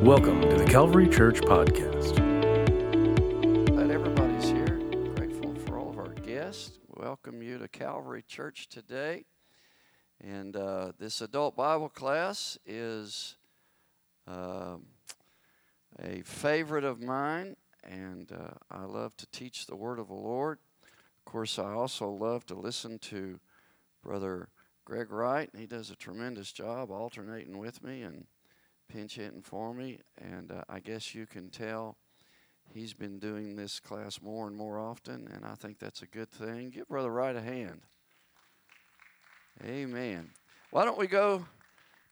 Welcome to the Calvary Church Podcast. Glad everybody's here. Grateful for all of our guests. Welcome you to Calvary Church today. And this adult Bible class is a favorite of mine, and I love to teach the Word of the Lord. Of course, I also love to listen to Brother Greg Wright, and he does a tremendous job alternating with me and pinch hitting for me, and I guess you can tell he's been doing this class more and more often, and I think that's a good thing. Give Brother Wright a hand. Amen. Why don't we go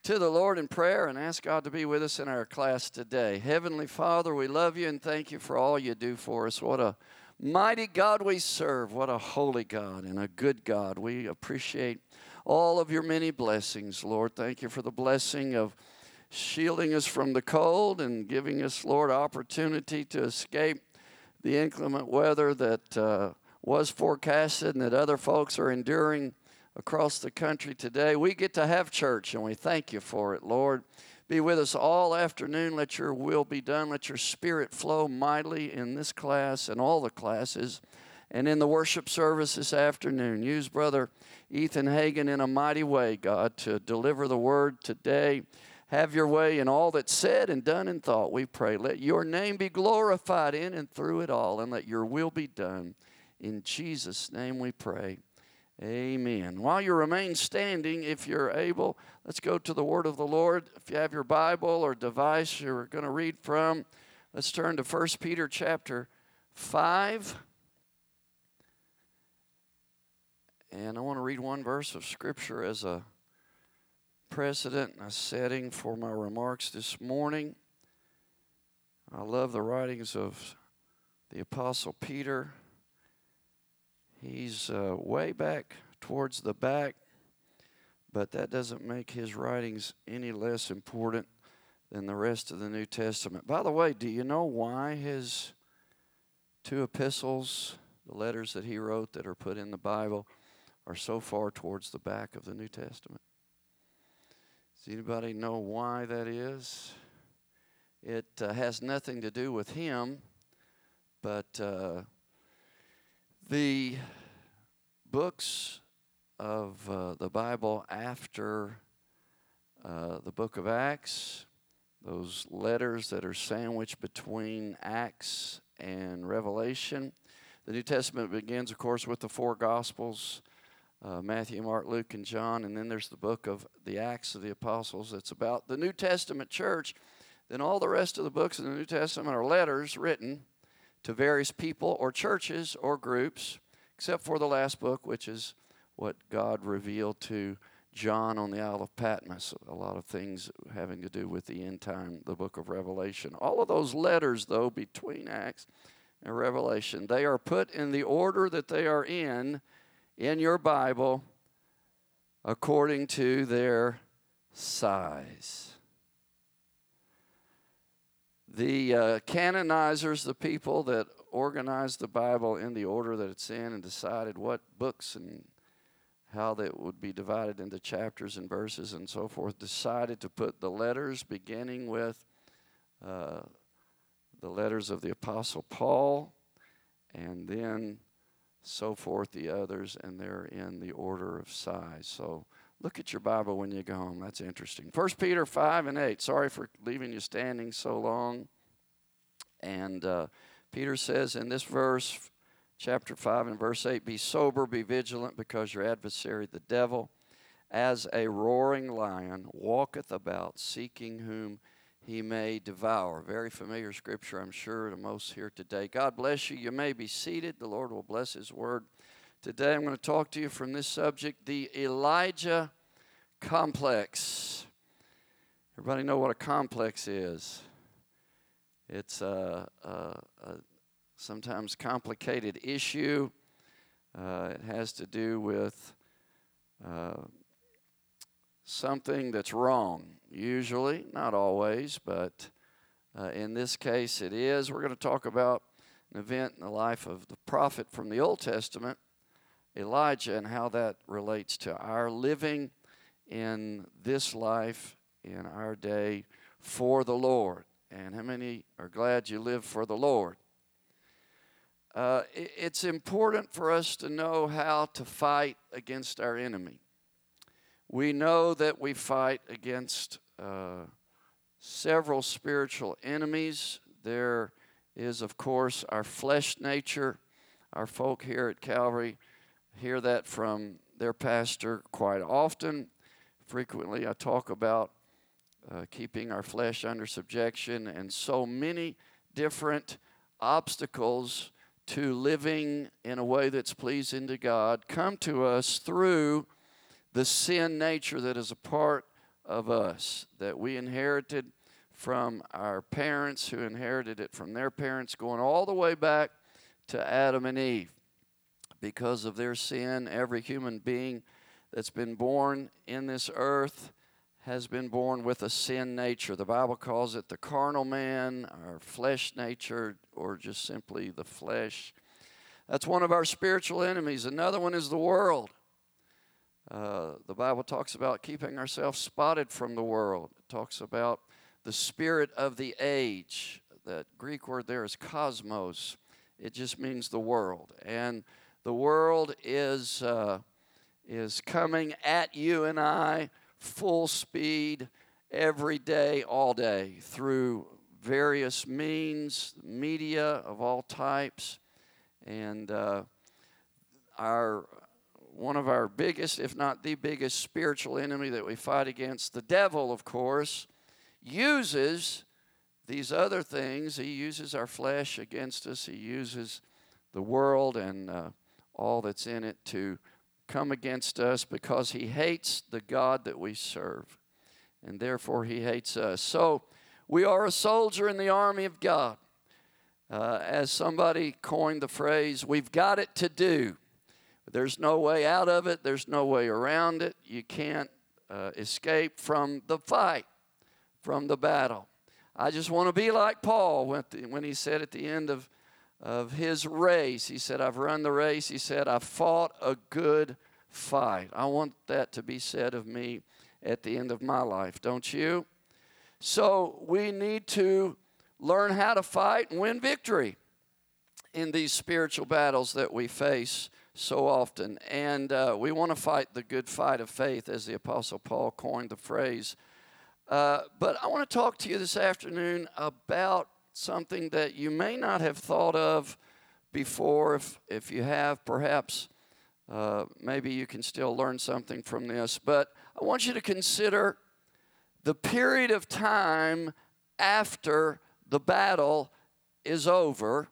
to the Lord in prayer and ask God to be with us in our class today. Heavenly Father, we love you and thank you for all you do for us. What a mighty God we serve. What a holy God and a good God. We appreciate all of your many blessings, Lord. Thank you for the blessing of shielding us from the cold and giving us, Lord, opportunity to escape the inclement weather that was forecasted and that other folks are enduring across the country today. We get to have church, and we thank you for it, Lord. Be with us all afternoon. Let your will be done. Let your spirit flow mightily in this class and all the classes and in the worship service this afternoon. Use Brother Ethan Hagen in a mighty way, God, to deliver the word today. Have your way in all that's said and done and thought, we pray. Let your name be glorified in and through it all, and let your will be done. In Jesus' name we pray. Amen. While you remain standing, if you're able, let's go to the Word of the Lord. If you have your Bible or device you're going to read from, let's turn to 1 Peter chapter 5. And I want to read one verse of Scripture as a precedent and a setting for my remarks this morning. I love the writings of the Apostle Peter. He's way back towards the back, but that doesn't make his writings any less important than the rest of the New Testament. By the way, do you know why his two epistles, the letters that he wrote that are put in the Bible, are so far towards the back of the New Testament? Does anybody know why that is? It has nothing to do with him, but the books of the Bible after the book of Acts, those letters that are sandwiched between Acts and Revelation. The New Testament begins, of course, with the four Gospels. Matthew, Mark, Luke, and John, and then there's the book of the Acts of the Apostles that's about the New Testament church. Then all the rest of the books in the New Testament are letters written to various people or churches or groups, except for the last book, which is what God revealed to John on the Isle of Patmos, a lot of things having to do with the end time, the book of Revelation. All of those letters, though, between Acts and Revelation, they are put in the order that they are in your Bible, according to their size. The canonizers, the people that organized the Bible in the order that it's in and decided what books and how that would be divided into chapters and verses and so forth, decided to put the letters beginning with the letters of the Apostle Paul and then so forth, the others, and they're in the order of size. So look at your Bible when you go home. That's interesting. 1 Peter 5 and 8. Sorry for leaving you standing so long. And Peter says in this verse, chapter 5 and verse 8, "Be sober, be vigilant, because your adversary, the devil, as a roaring lion, walketh about, seeking whom he may devour." Very familiar scripture, I'm sure, to most here today. God bless you. You may be seated. The Lord will bless his word. Today I'm going to talk to you from this subject, the Elijah complex. Everybody know what a complex is? It's a sometimes complicated issue. It has to do with something that's wrong, usually, not always, but in this case it is. We're going to talk about an event in the life of the prophet from the Old Testament, Elijah, and how that relates to our living in this life in our day for the Lord. And how many are glad you live for the Lord? It's important for us to know how to fight against our enemy. We know that we fight against several spiritual enemies. There is, of course, our flesh nature. Our folk here at Calvary hear that from their pastor quite often. Frequently, I talk about keeping our flesh under subjection and so many different obstacles to living in a way that's pleasing to God come to us through the sin nature that is a part of us, that we inherited from our parents, who inherited it from their parents, going all the way back to Adam and Eve. Because of their sin, every human being that's been born in this earth has been born with a sin nature. The Bible calls it the carnal man, our flesh nature, or just simply the flesh. That's one of our spiritual enemies. Another one is the world. The Bible talks about keeping ourselves spotted from the world. It talks about the spirit of the age. That Greek word there is cosmos. It just means the world. And the world is coming at you and I full speed every day, all day, through various means, media of all types. And one of our biggest, if not the biggest, spiritual enemy that we fight against, the devil, of course, uses these other things. He uses our flesh against us. He uses the world and all that's in it to come against us, because he hates the God that we serve, and therefore he hates us. So we are a soldier in the army of God. As somebody coined the phrase, we've got it to do. There's no way out of it. There's no way around it. You can't escape from the fight, from the battle. I just want to be like Paul when he said at the end of his race, he said, I've run the race. He said, I fought a good fight. I want that to be said of me at the end of my life, don't you? So we need to learn how to fight and win victory in these spiritual battles that we face so often. And we want to fight the good fight of faith, as the Apostle Paul coined the phrase. But I want to talk to you this afternoon about something that you may not have thought of before. If you have, perhaps, maybe you can still learn something from this. But I want you to consider the period of time after the battle is over,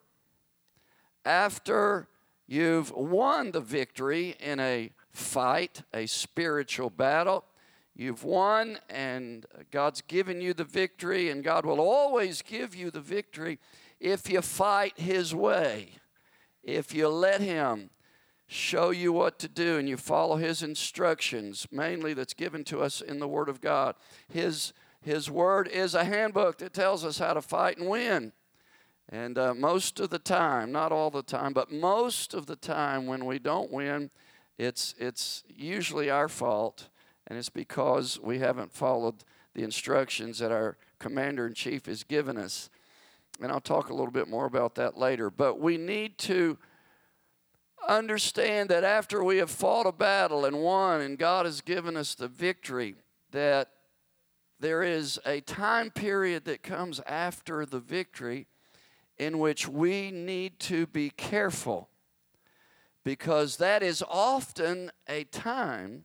after you've won the victory in a fight, a spiritual battle. You've won, and God's given you the victory, and God will always give you the victory if you fight His way, if you let Him show you what to do and you follow His instructions, mainly that's given to us in the Word of God. His Word is a handbook that tells us how to fight and win. And most of the time, not all the time, but most of the time when we don't win, it's usually our fault. And it's because we haven't followed the instructions that our commander-in-chief has given us. And I'll talk a little bit more about that later. But we need to understand that after we have fought a battle and won, and God has given us the victory, that there is a time period that comes after the victory in which we need to be careful, because that is often a time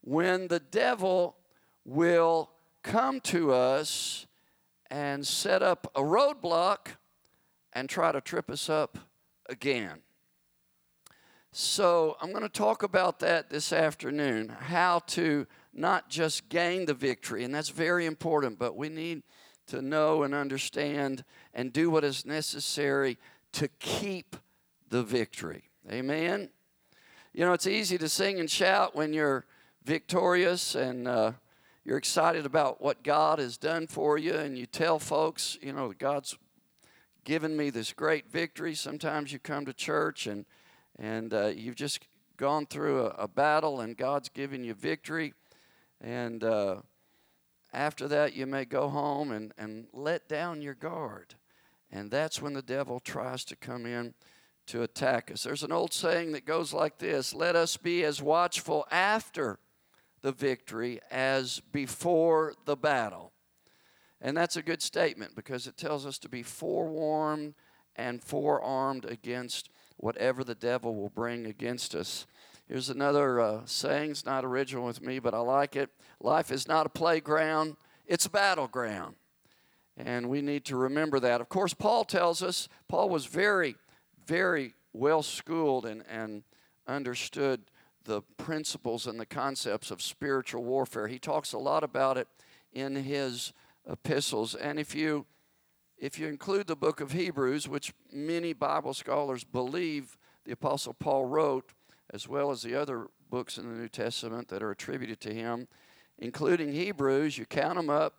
when the devil will come to us and set up a roadblock and try to trip us up again. So I'm going to talk about that this afternoon, how to not just gain the victory, and that's very important, but we need to know and understand and do what is necessary to keep the victory. Amen? You know, it's easy to sing and shout when you're victorious and you're excited about what God has done for you, and you tell folks, you know, God's given me this great victory. Sometimes you come to church and you've just gone through a battle and God's given you victory, and After that, you may go home and let down your guard. And that's when the devil tries to come in to attack us. There's an old saying that goes like this: let us be as watchful after the victory as before the battle. And that's a good statement, because it tells us to be forewarned and forearmed against whatever the devil will bring against us. Here's another saying. It's not original with me, but I like it. Life is not a playground, it's a battleground. And we need to remember that. Of course, Paul tells us, Paul was very, very well schooled and understood the principles and the concepts of spiritual warfare. He talks a lot about it in his epistles. And if you include the book of Hebrews, which many Bible scholars believe the Apostle Paul wrote, as well as the other books in the New Testament that are attributed to him, including Hebrews, you count them up,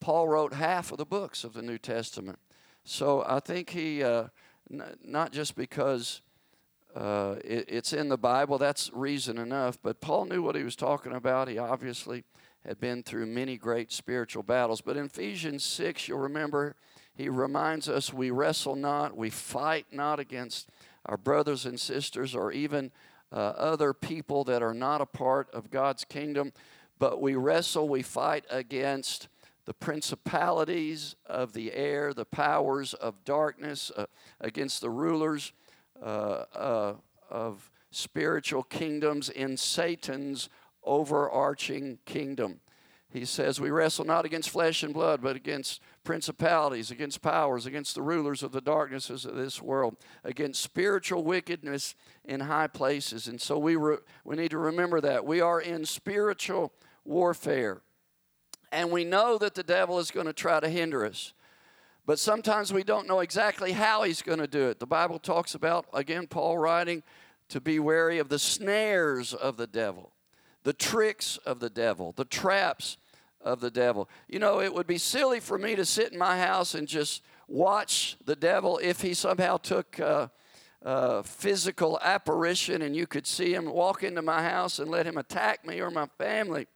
Paul wrote half of the books of the New Testament. So I think he, not just because it's in the Bible, that's reason enough, but Paul knew what he was talking about. He obviously had been through many great spiritual battles. But in Ephesians 6, you'll remember, he reminds us we wrestle not, we fight not against our brothers and sisters or even other people that are not a part of God's kingdom, but we wrestle, we fight against the principalities of the air, the powers of darkness, against the rulers of spiritual kingdoms in Satan's overarching kingdom. He says, we wrestle not against flesh and blood, but against principalities, against powers, against the rulers of the darknesses of this world, against spiritual wickedness in high places. And so we need to remember that. We are in spiritual warfare. And we know that the devil is going to try to hinder us. But sometimes we don't know exactly how he's going to do it. The Bible talks about, again, Paul writing, to be wary of the snares of the devil, the tricks of the devil, the traps of the devil. You know, it would be silly for me to sit in my house and just watch the devil if he somehow took a physical apparition and you could see him walk into my house and let him attack me or my family.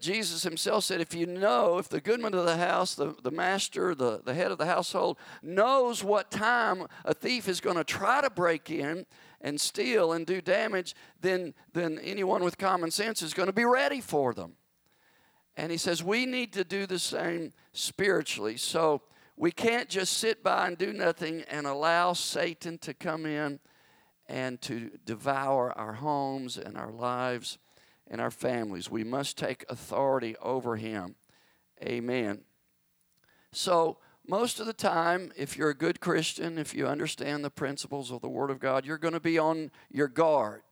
Jesus himself said, if the goodman of the house, the master, the head of the household, knows what time a thief is going to try to break in and steal and do damage, then anyone with common sense is going to be ready for them. And he says we need to do the same spiritually. So we can't just sit by and do nothing and allow Satan to come in and to devour our homes and our lives and our families. We must take authority over him. Amen. So most of the time, if you're a good Christian, if you understand the principles of the Word of God, you're going to be on your guard.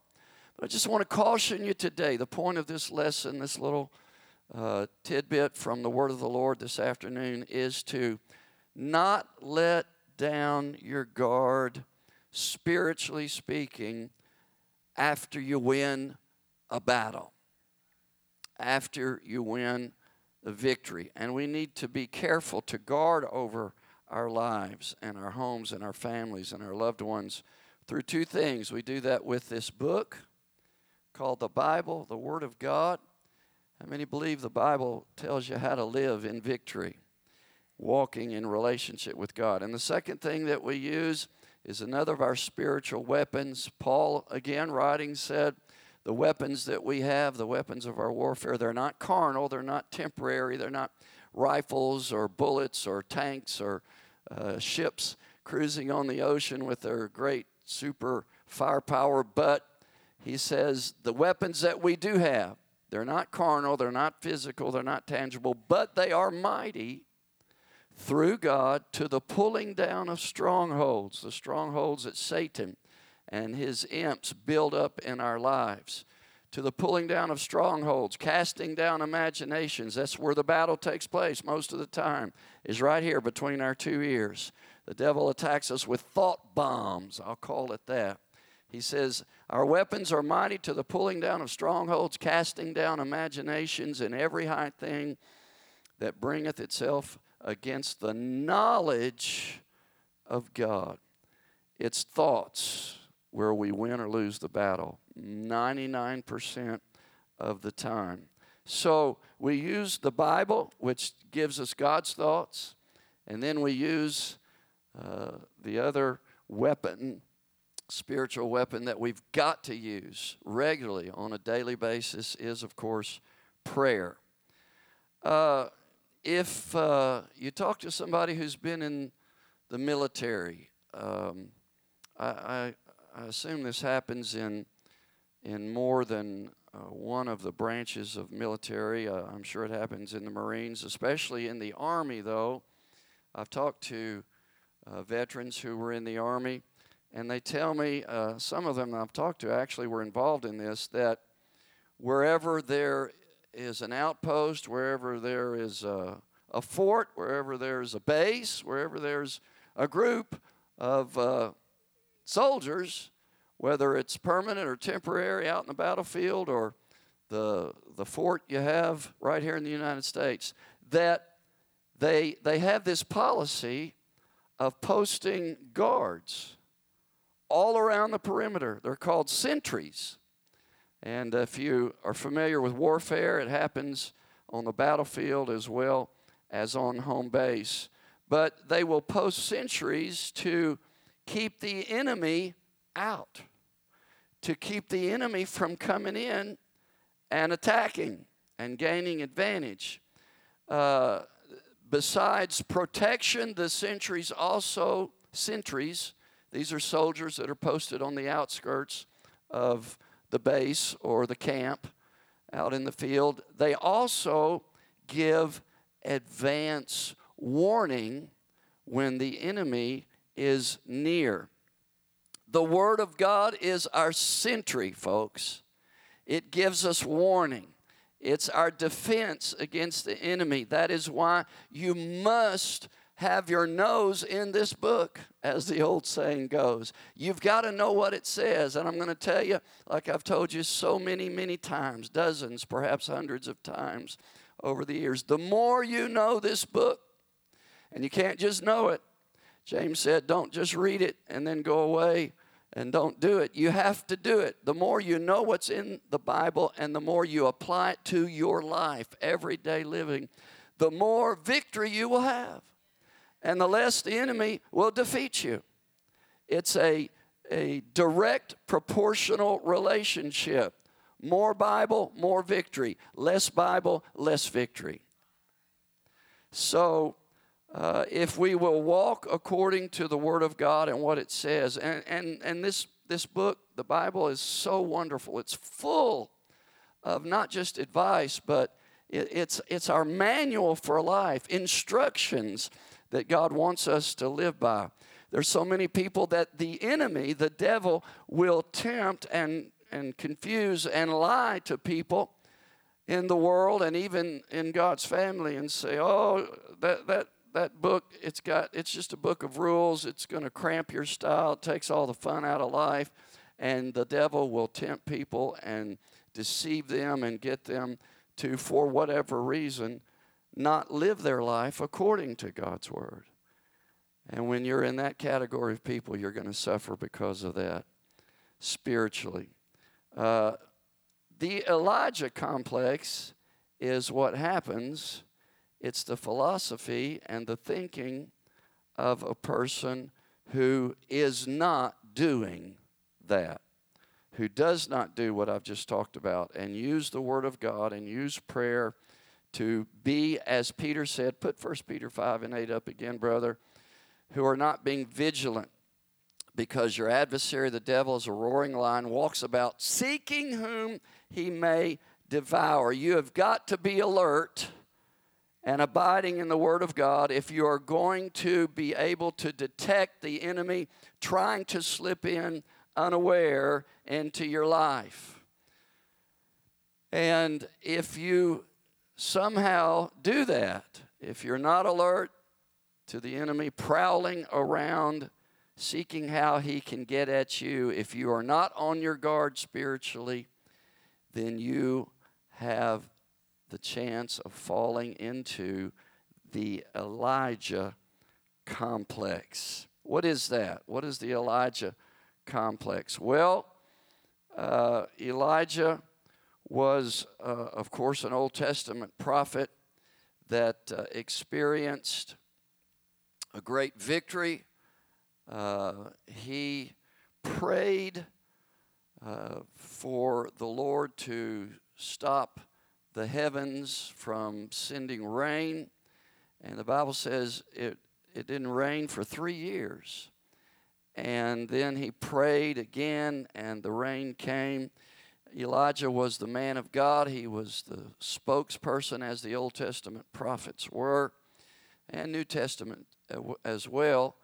But I just want to caution you today. The point of this lesson, this little tidbit from the Word of the Lord this afternoon, is to not let down your guard, spiritually speaking, after you win a battle, after you win the victory. And we need to be careful to guard over our lives and our homes and our families and our loved ones through two things. We do that with this book called the Bible, the Word of God. How many believe the Bible tells you how to live in victory, walking in relationship with God? And the second thing that we use is another of our spiritual weapons. Paul, again, writing, said, the weapons that we have, the weapons of our warfare, they're not carnal, they're not temporary, they're not rifles or bullets or tanks or ships cruising on the ocean with their great super firepower. But he says the weapons that we do have, they're not carnal, they're not physical, they're not tangible, but they are mighty through God to the pulling down of strongholds, the strongholds that Satan and his imps build up in our lives, to the pulling down of strongholds, casting down imaginations. That's where the battle takes place most of the time, is right here between our two ears. The devil attacks us with thought bombs, I'll call it that. He says, our weapons are mighty to the pulling down of strongholds, casting down imaginations, and every high thing that bringeth itself against the knowledge of God. It's thoughts where we win or lose the battle 99% of the time. So we use the Bible, which gives us God's thoughts, and then we use the other weapon, spiritual weapon that we've got to use regularly on a daily basis is, of course, prayer. If you talk to somebody who's been in the military, I assume this happens in more than one of the branches of military. I'm sure it happens in the Marines, especially in the Army, though. I've talked to veterans who were in the Army, and they tell me, some of them I've talked to actually were involved in this, that wherever there is an outpost, wherever there is a fort, wherever there is a base, wherever there's a group of soldiers, whether it's permanent or temporary out in the battlefield or the fort you have right here in the United States, that they have this policy of posting guards all around the perimeter. They're called sentries. And if you are familiar with warfare, it happens on the battlefield as well as on home base. But they will post sentries to keep the enemy out, to keep the enemy from coming in and attacking and gaining advantage. Besides protection, the sentries also, these are soldiers that are posted on the outskirts of the base or the camp out in the field, they also give advance warning when the enemy is near. The Word of God is our sentry, folks. It gives us warning. It's our defense against the enemy. That is why you must have your nose in this book, as the old saying goes. You've got to know what it says. And I'm going to tell you, like I've told you so many, many times, dozens, perhaps hundreds of times over the years, the more you know this book, and you can't just know it. James said, don't just read it and then go away and don't do it. You have to do it. The more you know what's in the Bible and the more you apply it to your life, everyday living, the more victory you will have. And the less the enemy will defeat you. It's a direct proportional relationship. More Bible, more victory. Less Bible, less victory. So if we will walk according to the Word of God and what it says, and this book, the Bible, is so wonderful. It's full of not just advice, but it's our manual for life, instructions that God wants us to live by. There's so many people that the enemy, the devil, will tempt and confuse and lie to people in the world and even in God's family and say, oh, that book, it's just a book of rules. It's going to cramp your style. It takes all the fun out of life. And the devil will tempt people and deceive them and get them to, for whatever reason, not live their life according to God's Word. And when you're in that category of people, you're going to suffer because of that spiritually. The Elijah complex is what happens. It's the philosophy and the thinking of a person who is not doing that, who does not do what I've just talked about and use the Word of God and use prayer to be, as Peter said, put 1 Peter 5 and 8 up again, brother, who are not being vigilant, because your adversary, the devil, is a roaring lion, walks about seeking whom he may devour. You have got to be alert and abiding in the Word of God if you are going to be able to detect the enemy trying to slip in unaware into your life. And if you somehow do that, if you're not alert to the enemy prowling around, seeking how he can get at you, if you are not on your guard spiritually, then you have the chance of falling into the Elijah complex. What is that? What is the Elijah complex? Well, Elijah was, of course, an Old Testament prophet that experienced a great victory. He prayed for the Lord to stop the heavens from sending rain. And the Bible says it didn't rain for 3 years. And then he prayed again, and the rain came. Elijah was the man of God. He was the spokesperson, as the Old Testament prophets were, and New Testament as well,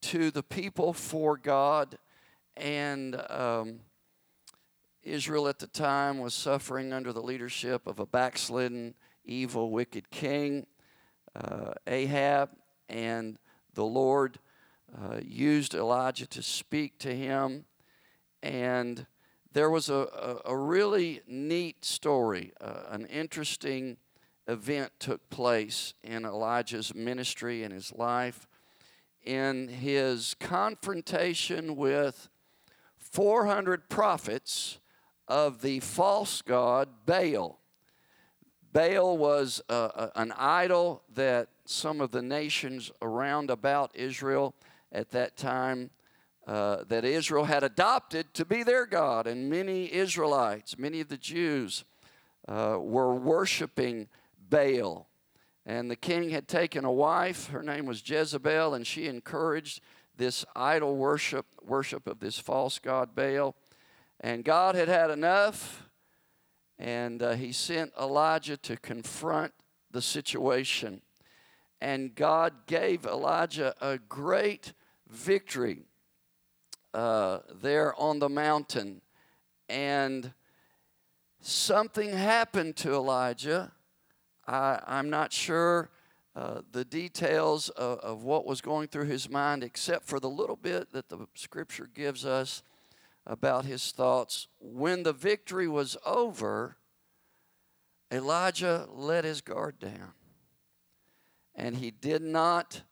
to the people for God. And Israel at the time was suffering under the leadership of a backslidden, evil, wicked king, Ahab. And the Lord used Elijah to speak to him. And there was a really neat story. An interesting event took place in Elijah's ministry and his life. In his confrontation with 400 prophets of the false god Baal. Baal was an idol that some of the nations around about Israel at that time that Israel had adopted to be their god. And many Israelites, many of the Jews, were worshiping Baal. And the king had taken a wife. Her name was Jezebel, and she encouraged this idol worship of this false god Baal. And God had had enough, and he sent Elijah to confront the situation. And God gave Elijah a great victory there on the mountain. And something happened to Elijah. I'm not sure the details of what was going through his mind, except for the little bit that the Scripture gives us about his thoughts. When the victory was over, Elijah let his guard down. And he did not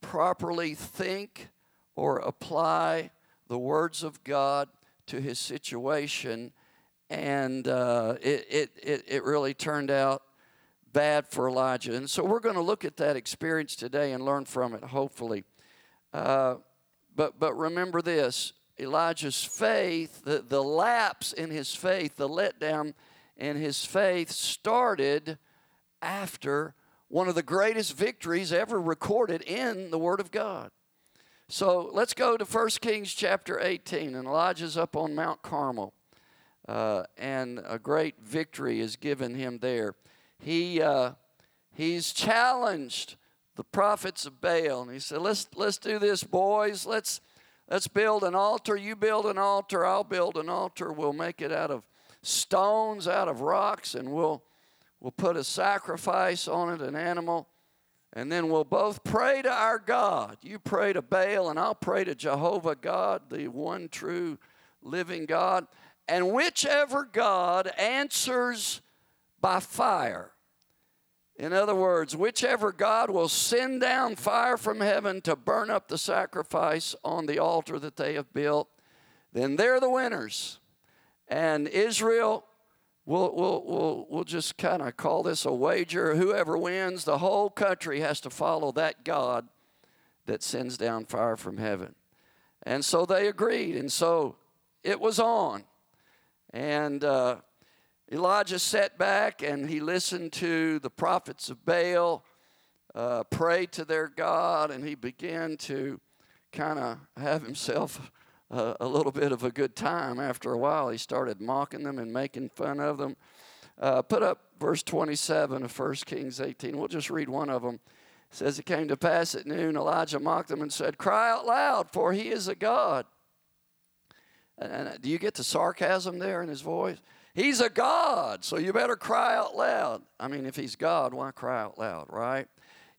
properly think or apply the words of God to his situation. And it really turned out bad for Elijah. And so we're going to look at that experience today and learn from it, hopefully. But remember this, Elijah's faith, the lapse in his faith, the letdown in his faith started after one of the greatest victories ever recorded in the Word of God. So let's go to 1 Kings chapter 18, and Elijah's up on Mount Carmel, and a great victory is given him there. He's challenged the prophets of Baal, and he said, "Let's do this, boys. Let's build an altar. You build an altar. I'll build an altar. We'll make it out of stones, out of rocks, and we'll put a sacrifice on it, an animal, and then we'll both pray to our God. You pray to Baal, and I'll pray to Jehovah God, the one true living God. And whichever God answers by fire." In other words, whichever God will send down fire from heaven to burn up the sacrifice on the altar that they have built, then they're the winners. And Israel, we'll just kind of call this a wager. Whoever wins, the whole country has to follow that God that sends down fire from heaven. And so they agreed, and so it was on. And Elijah sat back, and he listened to the prophets of Baal pray to their God, and he began to kind of have himself a little bit of a good time. After a while, he started mocking them and making fun of them. Put up verse 27 of 1 Kings 18. We'll just read one of them. It says, "It came to pass at noon, Elijah mocked them and said, 'Cry out loud, for he is a god.'" And do you get the sarcasm there in his voice? He's a god, so you better cry out loud. I mean, if he's God, why cry out loud, right?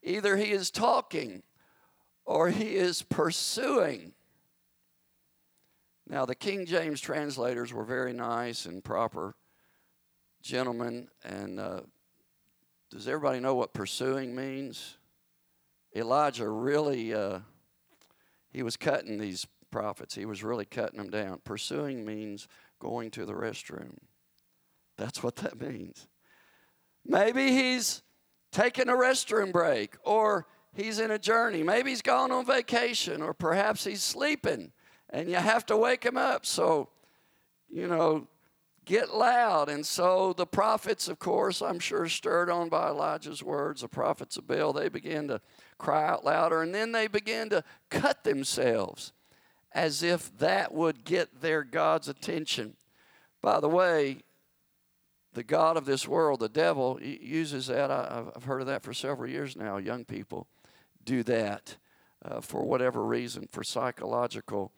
"Either he is talking or he is pursuing." Now, the King James translators were very nice and proper gentlemen. And does everybody know what pursuing means? Elijah really, he was cutting these prophets. He was really cutting them down. Pursuing means going to the restroom. That's what that means. Maybe he's taking a restroom break, or he's in a journey. Maybe he's gone on vacation, or perhaps he's sleeping, and you have to wake him up. So, you know, get loud. And so the prophets, of course, I'm sure stirred on by Elijah's words, the prophets of Baal, they began to cry out louder, and then they began to cut themselves as if that would get their God's attention. By the way, the God of this world, the devil, uses that. I've heard of that for several years now. Young people do that for whatever reason, for psychological,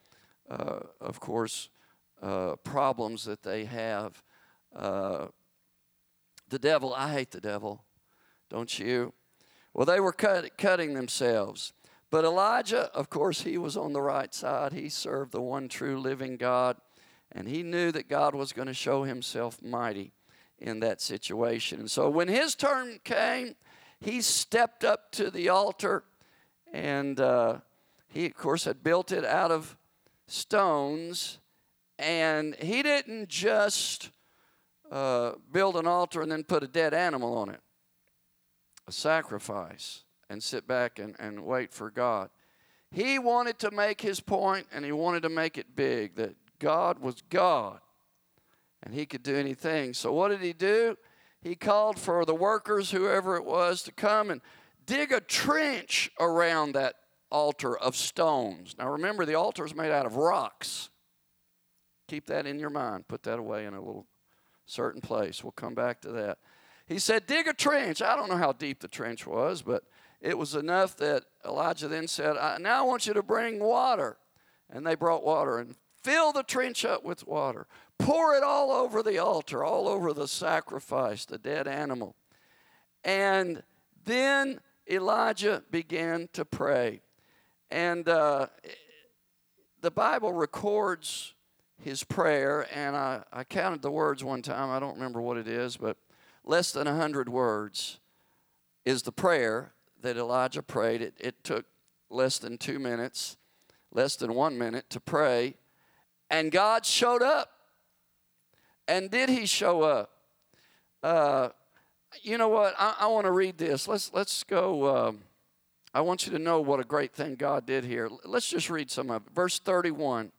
of course, problems that they have. The devil, I hate the devil, don't you? Well, they were cutting themselves. But Elijah, of course, he was on the right side. He served the one true living God, and he knew that God was going to show himself mighty in that situation. And so when his turn came, he stepped up to the altar, and he, of course, had built it out of stones. And he didn't just build an altar and then put a dead animal on it, a sacrifice, and sit back and wait for God. He wanted to make his point, and he wanted to make it big, that God was God, and he could do anything. So what did he do? He called for the workers, whoever it was, to come and dig a trench around that altar of stones. Now remember, the altar is made out of rocks. Keep that in your mind. Put that away in a little certain place. We'll come back to that. He said, dig a trench. I don't know how deep the trench was, but it was enough that Elijah then said, now I want you to bring water. And they brought water and fill the trench up with water. Pour it all over the altar, all over the sacrifice, the dead animal. And then Elijah began to pray. And the Bible records his prayer, and I counted the words one time. I don't remember what it is, but less than 100 words is the prayer that Elijah prayed. It took less than 2 minutes, less than 1 minute to pray, and God showed up. And did he show up? You know what? I want to read this. Let's go. I want you to know what a great thing God did here. Let's just read some of it. Verse 31.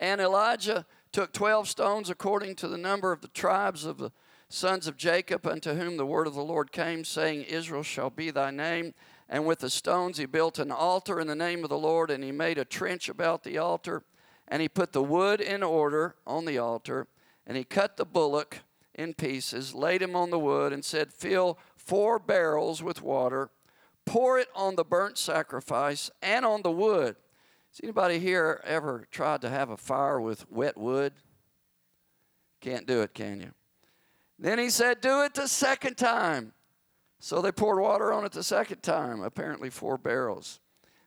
And Elijah took 12 stones according to the number of the tribes of the sons of Jacob, unto whom the word of the Lord came, saying, Israel shall be thy name. And with the stones he built an altar in the name of the Lord, and he made a trench about the altar. And he put the wood in order on the altar, and he cut the bullock in pieces, laid him on the wood, and said, fill 4 barrels with water, pour it on the burnt sacrifice and on the wood. Has anybody here ever tried to have a fire with wet wood? Can't do it, can you? Then he said, do it the second time. So they poured water on it the second time, apparently 4 barrels.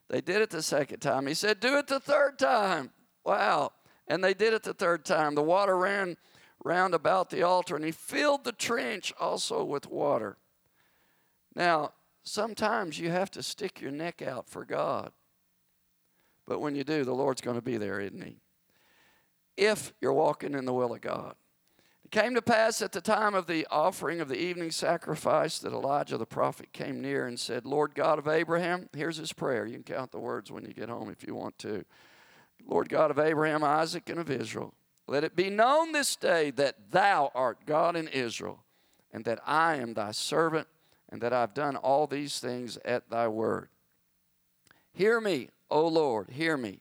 They did it the second time. He said, do it the third time. Wow. And they did it the third time. The water ran round about the altar, and he filled the trench also with water. Now, sometimes you have to stick your neck out for God. But when you do, the Lord's going to be there, isn't he? If you're walking in the will of God. It came to pass at the time of the offering of the evening sacrifice that Elijah the prophet came near and said, Lord God of Abraham, here's his prayer. You can count the words when you get home if you want to. Lord God of Abraham, Isaac, and of Israel, let it be known this day that thou art God in Israel, and that I am thy servant, and that I've done all these things at thy word. Hear me, O Lord, hear me,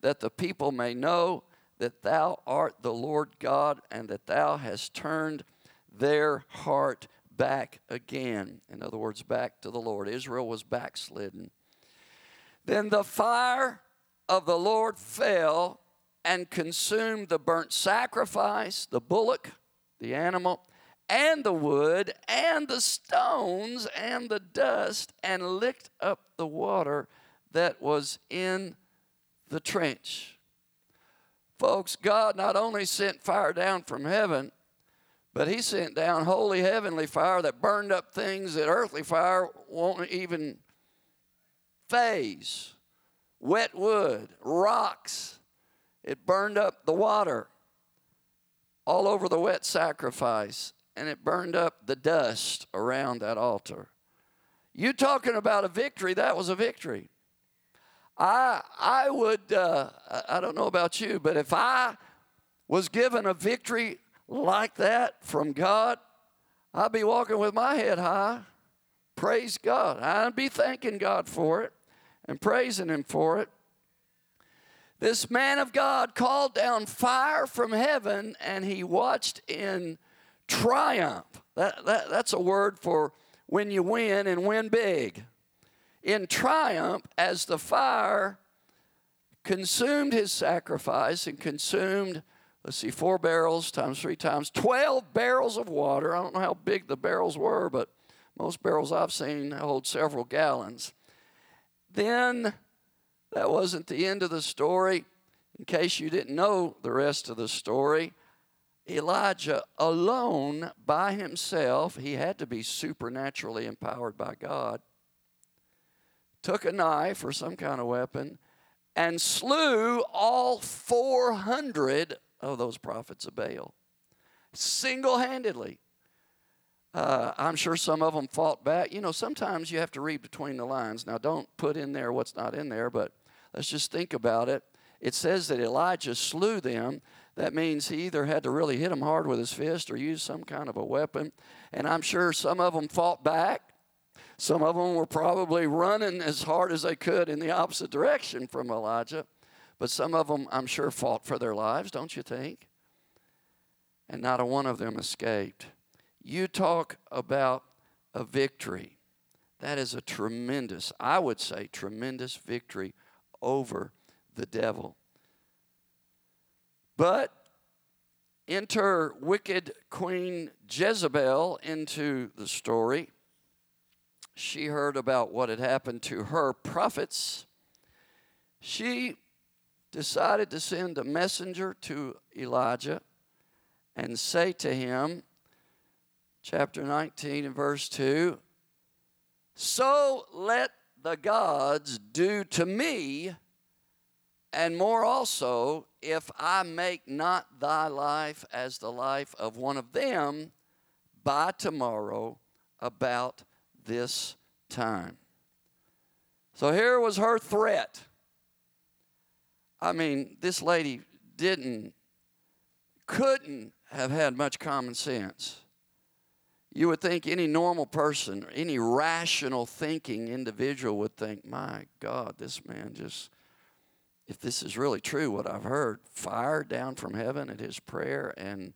that the people may know that thou art the Lord God, and that thou hast turned their heart back again. In other words, back to the Lord. Israel was backslidden. Then the fire of the Lord fell and consumed the burnt sacrifice, the bullock, the animal, and the wood, and the stones, and the dust, and licked up the water that was in the trench. Folks, God not only sent fire down from heaven, but he sent down holy heavenly fire that burned up things that earthly fire won't even phase. Wet wood, rocks, it burned up the water. all over the wet sacrifice, and it burned up the dust around that altar. You talking about a victory, that was a victory. I would, I don't know about you, but if I was given a victory like that from God, I'd be walking with my head high. Praise God. I'd be thanking God for it and praising Him for it. This man of God called down fire from heaven, and he watched in triumph. That's a word for when you win and win big. In triumph, as the fire consumed his sacrifice and consumed, 12 barrels of water. I don't know how big the barrels were, but most barrels I've seen hold several gallons. Then, that wasn't the end of the story. In case you didn't know the rest of the story, Elijah alone by himself, he had to be supernaturally empowered by God, took a knife or some kind of weapon and slew all 400 of those prophets of Baal, single-handedly. I'm sure some of them fought back. You know, sometimes you have to read between the lines. Now, don't put in there what's not in there, but let's just think about it. It says that Elijah slew them. That means he either had to really hit them hard with his fist or use some kind of a weapon. And I'm sure some of them fought back. Some of them were probably running as hard as they could in the opposite direction from Elijah. But some of them, I'm sure, fought for their lives, don't you think? And not a one of them escaped. You talk about a victory. That is a tremendous, I would say, tremendous victory over the devil. But enter wicked Queen Jezebel into the story. She heard about what had happened to her prophets. She decided to send a messenger to Elijah and say to him, Chapter 19 and verse 2, so let the gods do to me, and more also, if I make not thy life as the life of one of them by tomorrow about this time. So here was her threat. I mean, this lady couldn't have had much common sense. You would think any normal person, any rational thinking individual would think, my God, this man just, if this is really true, what I've heard, fire down from heaven at his prayer, and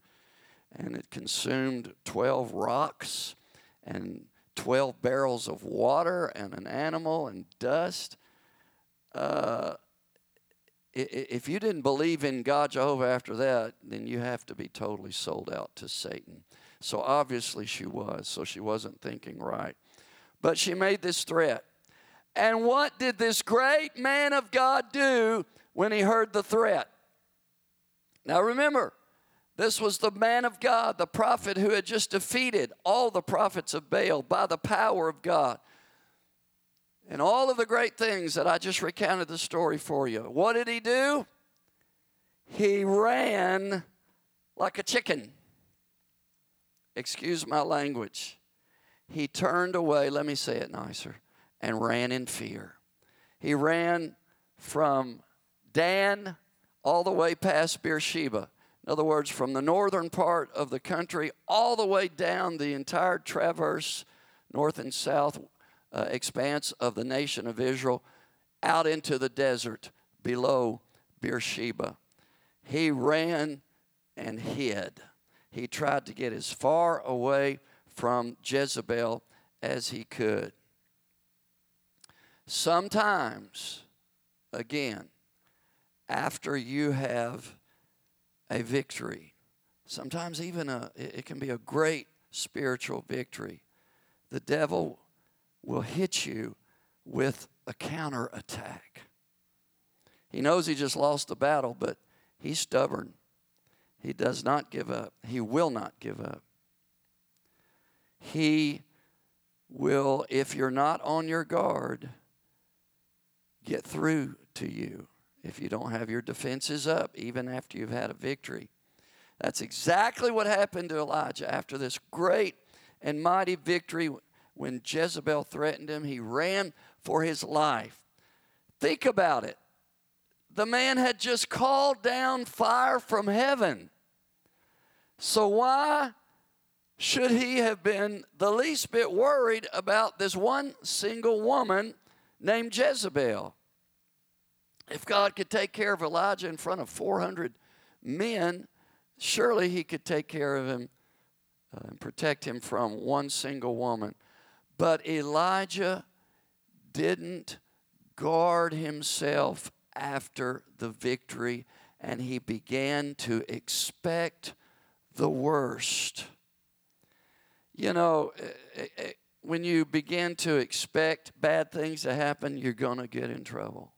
it consumed 12 rocks and 12 barrels of water and an animal and dust. If you didn't believe in God, Jehovah, after that, then you have to be totally sold out to Satan. So obviously she was, so she wasn't thinking right. But she made this threat. And what did this great man of God do when he heard the threat? Now remember, this was the man of God, the prophet who had just defeated all the prophets of Baal by the power of God. And all of the great things that I just recounted the story for you. What did he do? He ran like a chicken. Excuse my language. He turned away, let me say it nicer, and ran in fear. He ran from Dan all the way past Beersheba. In other words, from the northern part of the country all the way down the entire traverse, north and south expanse of the nation of Israel, out into the desert below Beersheba. He ran and hid. He tried to get as far away from Jezebel as he could. Sometimes, again, after you have a victory, sometimes even it can be a great spiritual victory, the devil will hit you with a counterattack. He knows he just lost the battle, but he's stubborn. He does not give up. He will not give up. He will, if you're not on your guard, get through to you if you don't have your defenses up, even after you've had a victory. That's exactly what happened to Elijah. After this great and mighty victory, when Jezebel threatened him, he ran for his life. Think about it. The man had just called down fire from heaven. So why should he have been the least bit worried about this one single woman named Jezebel? If God could take care of Elijah in front of 400 men, surely he could take care of him and protect him from one single woman. But Elijah didn't guard himself after the victory, and he began to expect the worst. You know, when you begin to expect bad things to happen, you're going to get in trouble.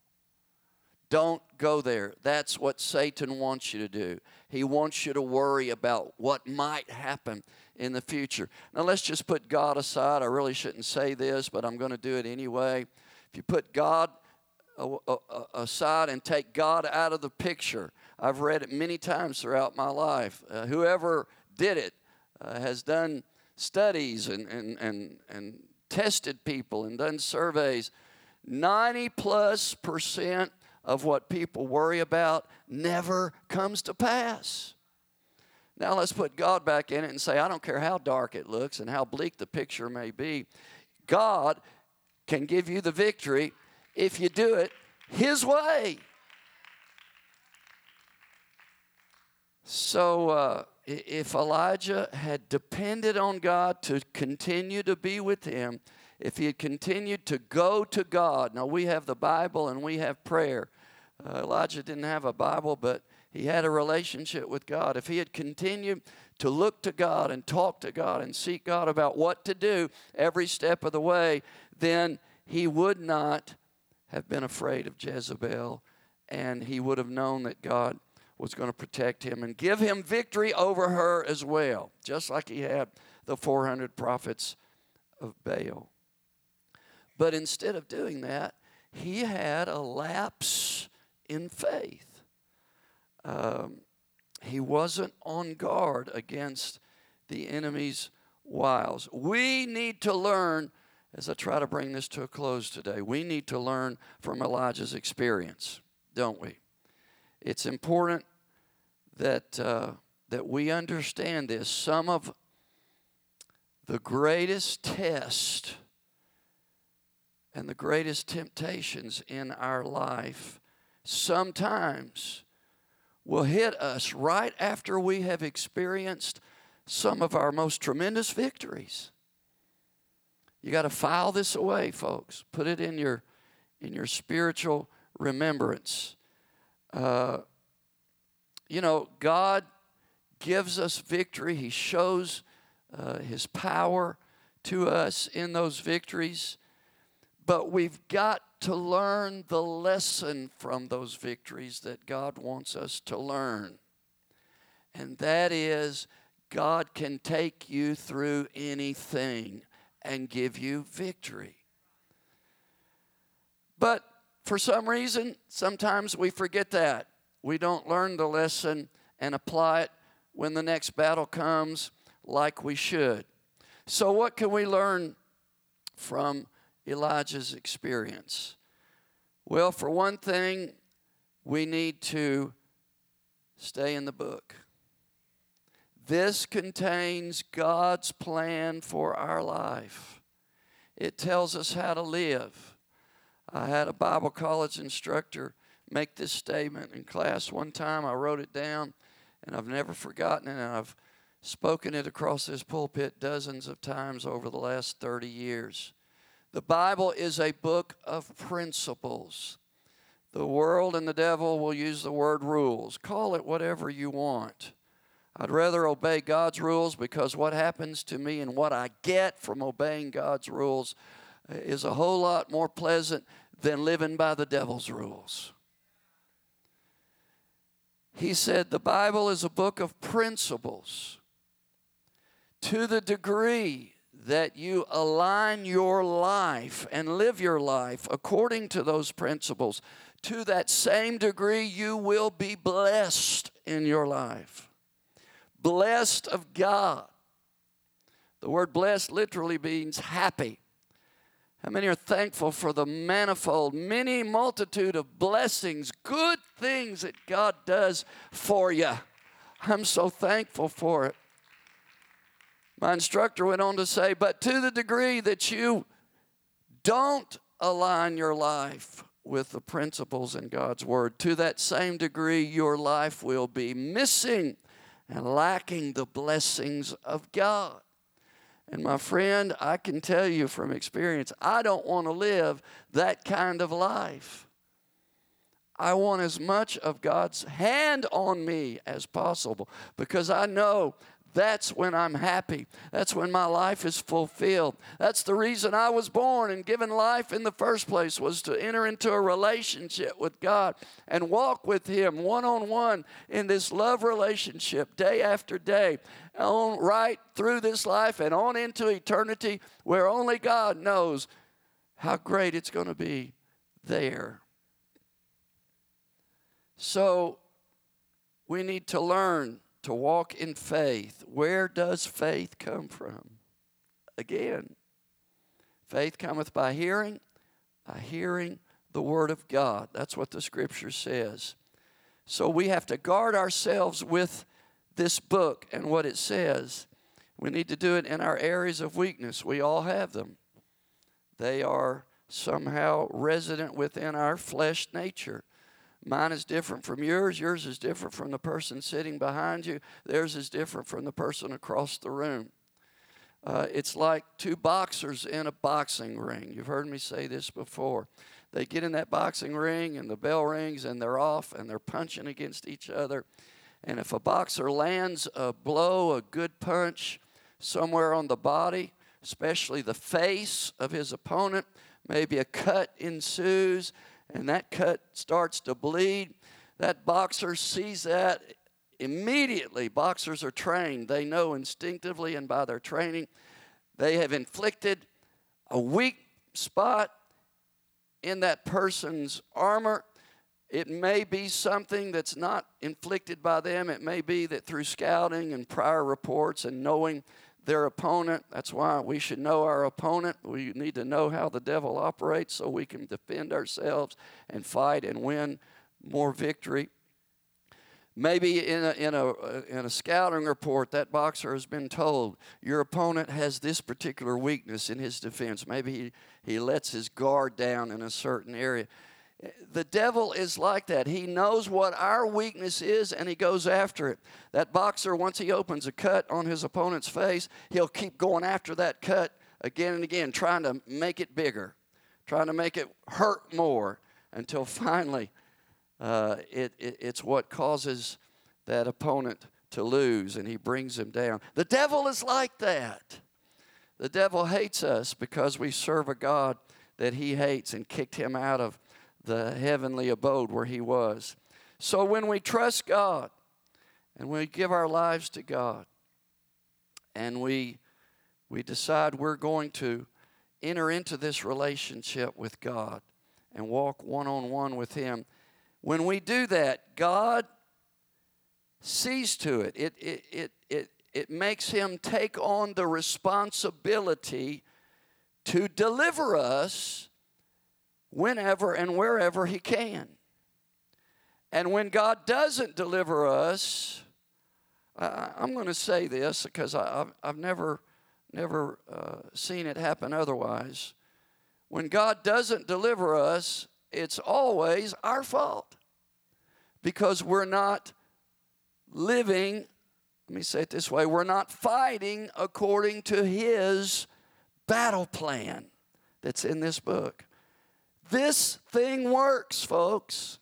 Don't go there. That's what Satan wants you to do. He wants you to worry about what might happen in the future. Now, let's just put God aside. I really shouldn't say this, but I'm going to do it anyway. If you put God aside and take God out of the picture, I've read it many times throughout my life. Whoever did it has done studies and tested people and done surveys. 90+% of what people worry about never comes to pass. Now let's put God back in it and say, I don't care how dark it looks and how bleak the picture may be. God can give you the victory if you do it His way. So if Elijah had depended on God to continue to be with him, if he had continued to go to God. Now, we have the Bible and we have prayer. Elijah didn't have a Bible, but he had a relationship with God. If he had continued to look to God and talk to God and seek God about what to do every step of the way, then he would not have been afraid of Jezebel, and he would have known that God was going to protect him and give him victory over her as well, just like he had the 400 prophets of Baal. But instead of doing that, he had a lapse in faith. He wasn't on guard against the enemy's wiles. We need to learn, as I try to bring this to a close today, we need to learn from Elijah's experience, don't we? It's important that, we understand this. Some of the greatest test and the greatest temptations in our life sometimes will hit us right after we have experienced some of our most tremendous victories. You got to file this away, folks. Put it in your spiritual remembrance. You know, God gives us victory. He shows His power to us in those victories. But we've got to learn the lesson from those victories that God wants us to learn. And that is, God can take you through anything and give you victory. But for some reason, sometimes we forget that. We don't learn the lesson and apply it when the next battle comes like we should. So what can we learn from Elijah's experience? Well, for one thing, we need to stay in the book. This contains God's plan for our life. It tells us how to live. I had a Bible college instructor make this statement in class one time. I wrote it down, and I've never forgotten it, and I've spoken it across this pulpit dozens of times over the last 30 years. The Bible is a book of principles. The world and the devil will use the word rules. Call it whatever you want. I'd rather obey God's rules, because what happens to me and what I get from obeying God's rules is a whole lot more pleasant than living by the devil's rules. He said the Bible is a book of principles. To the degree that you align your life and live your life according to those principles, to that same degree you will be blessed in your life. blessed of God. The word blessed literally means happy. How many are thankful for the manifold, many multitude of blessings, good things that God does for you? I'm so thankful for it. My instructor went on to say, but to the degree that you don't align your life with the principles in God's Word, to that same degree your life will be missing and lacking the blessings of God. And my friend, I can tell you from experience, I don't want to live that kind of life. I want as much of God's hand on me as possible, because I know that's when I'm happy. That's when my life is fulfilled. That's the reason I was born and given life in the first place, was to enter into a relationship with God and walk with Him one-on-one in this love relationship day after day, on right through this life and on into eternity, where only God knows how great it's going to be there. So we need to learn to walk in faith. Where does faith come from? Again, faith cometh by hearing the Word of God. That's what the Scripture says. So we have to guard ourselves with this book and what it says. We need to do it in our areas of weakness. We all have them. They are somehow resident within our flesh nature. Mine is different from yours. Yours is different from the person sitting behind you. Theirs is different from the person across the room. It's like two boxers in a boxing ring. You've heard me say this before. They get in that boxing ring and the bell rings and they're off and they're punching against each other. And if a boxer lands a blow, a good punch, somewhere on the body, especially the face of his opponent, maybe a cut ensues, and that cut starts to bleed. That boxer sees that immediately. Boxers are trained. They know instinctively and by their training, they have inflicted a weak spot in that person's armor. It may be something that's not inflicted by them. It may be that through scouting and prior reports and knowing their opponent. That's why we should know our opponent. We need to know how the devil operates so we can defend ourselves and fight and win more victory. Maybe in a scouting report, that boxer has been told, your opponent has this particular weakness in his defense. Maybe he lets his guard down in a certain area. The devil is like that. He knows what our weakness is, and he goes after it. That boxer, once he opens a cut on his opponent's face, he'll keep going after that cut again and again, trying to make it bigger, trying to make it hurt more, until finally it's what causes that opponent to lose, and he brings him down. The devil is like that. The devil hates us because we serve a God that he hates and kicked him out of the heavenly abode where he was. So when we trust God and we give our lives to God and we decide we're going to enter into this relationship with God and walk one-on-one with Him, when we do that, God sees to it. It makes Him take on the responsibility to deliver us whenever and wherever He can. And when God doesn't deliver us, I'm going to say this because I've never seen it happen otherwise. When God doesn't deliver us, it's always our fault, because we're not living, let me say it this way, we're not fighting according to His battle plan that's in this book. This thing works, folks.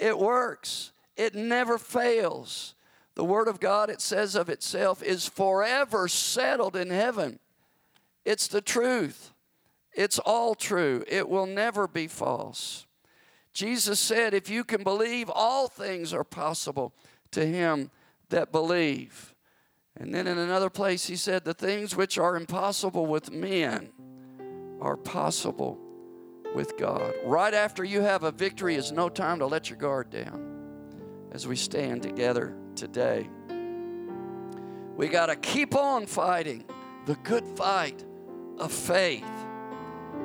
It works. It never fails. The Word of God, it says of itself, is forever settled in heaven. It's the truth. It's all true. It will never be false. Jesus said, if you can believe, all things are possible to him that believe. And then in another place, he said, the things which are impossible with men are possible with God. Right after you have a victory is no time to let your guard down, as we stand together today. We got to keep on fighting the good fight of faith.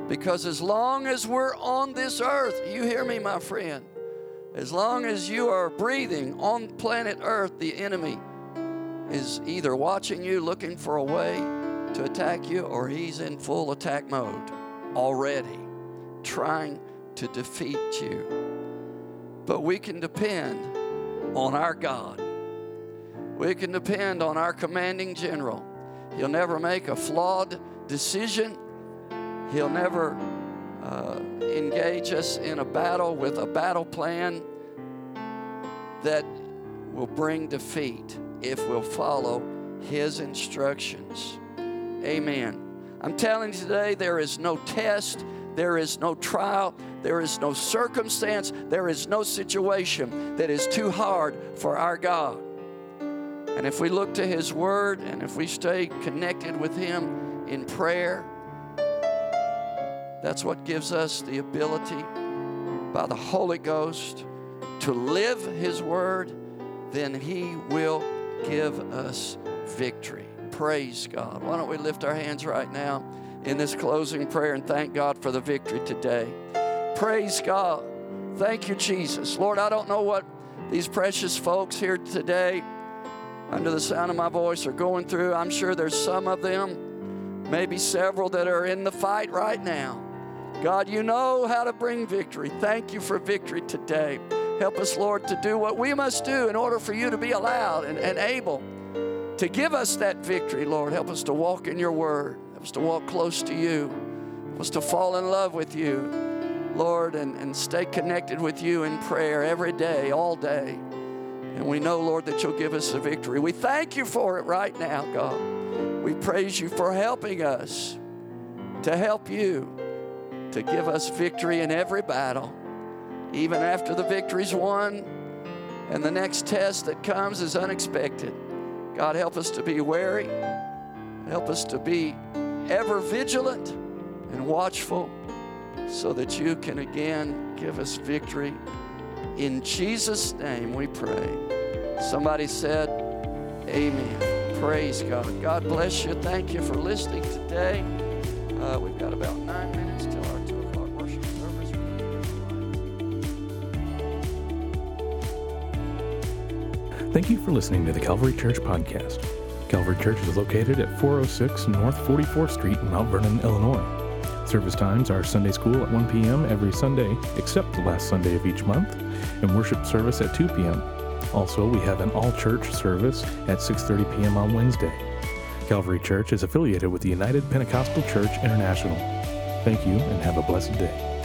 Because as long as we're on this earth, you hear me, my friend, as long as you are breathing on planet Earth, the enemy is either watching you, looking for a way to attack you, or he's in full attack mode already, trying to defeat you. But we can depend on our God. We can depend on our commanding general. He'll never make a flawed decision. He'll never engage us in a battle with a battle plan that will bring defeat if we'll follow his instructions. Amen. I'm telling you today, there is no test, there is no trial, there is no circumstance, there is no situation that is too hard for our God. And if we look to his word, and if we stay connected with him in prayer, that's what gives us the ability by the Holy Ghost to live his word. Then he will give us victory. Praise God. Why don't we lift our hands right now in this closing prayer and thank God for the victory today. Praise God. Thank you, Jesus. Lord, I don't know what these precious folks here today under the sound of my voice are going through. I'm sure there's some of them, maybe several, that are in the fight right now. God, you know how to bring victory. Thank you for victory today. Help us, Lord, to do what we must do in order for you to be allowed and able to give us that victory, Lord. Help us to walk in your word. Help us to walk close to you. Help us to fall in love with you, Lord, and stay connected with you in prayer every day, all day. And we know, Lord, that you'll give us the victory. We thank you for it right now, God. We praise you for helping us to help you to give us victory in every battle. Even after the victory's won and the next test that comes is unexpected. God, help us to be wary. Help us to be ever vigilant and watchful so that you can again give us victory. In Jesus' name we pray. Somebody said, amen. Praise God. God bless you. Thank you for listening today. We've got about 9 minutes till our 2 o'clock worship service. Thank you for listening to the Calvary Church Podcast. Calvary Church is located at 406 North 44th Street in Mount Vernon, Illinois. Service times are Sunday school at 1 p.m. every Sunday, except the last Sunday of each month, and worship service at 2 p.m. Also, we have an all-church service at 6:30 p.m. on Wednesday. Calvary Church is affiliated with the United Pentecostal Church International. Thank you, and have a blessed day.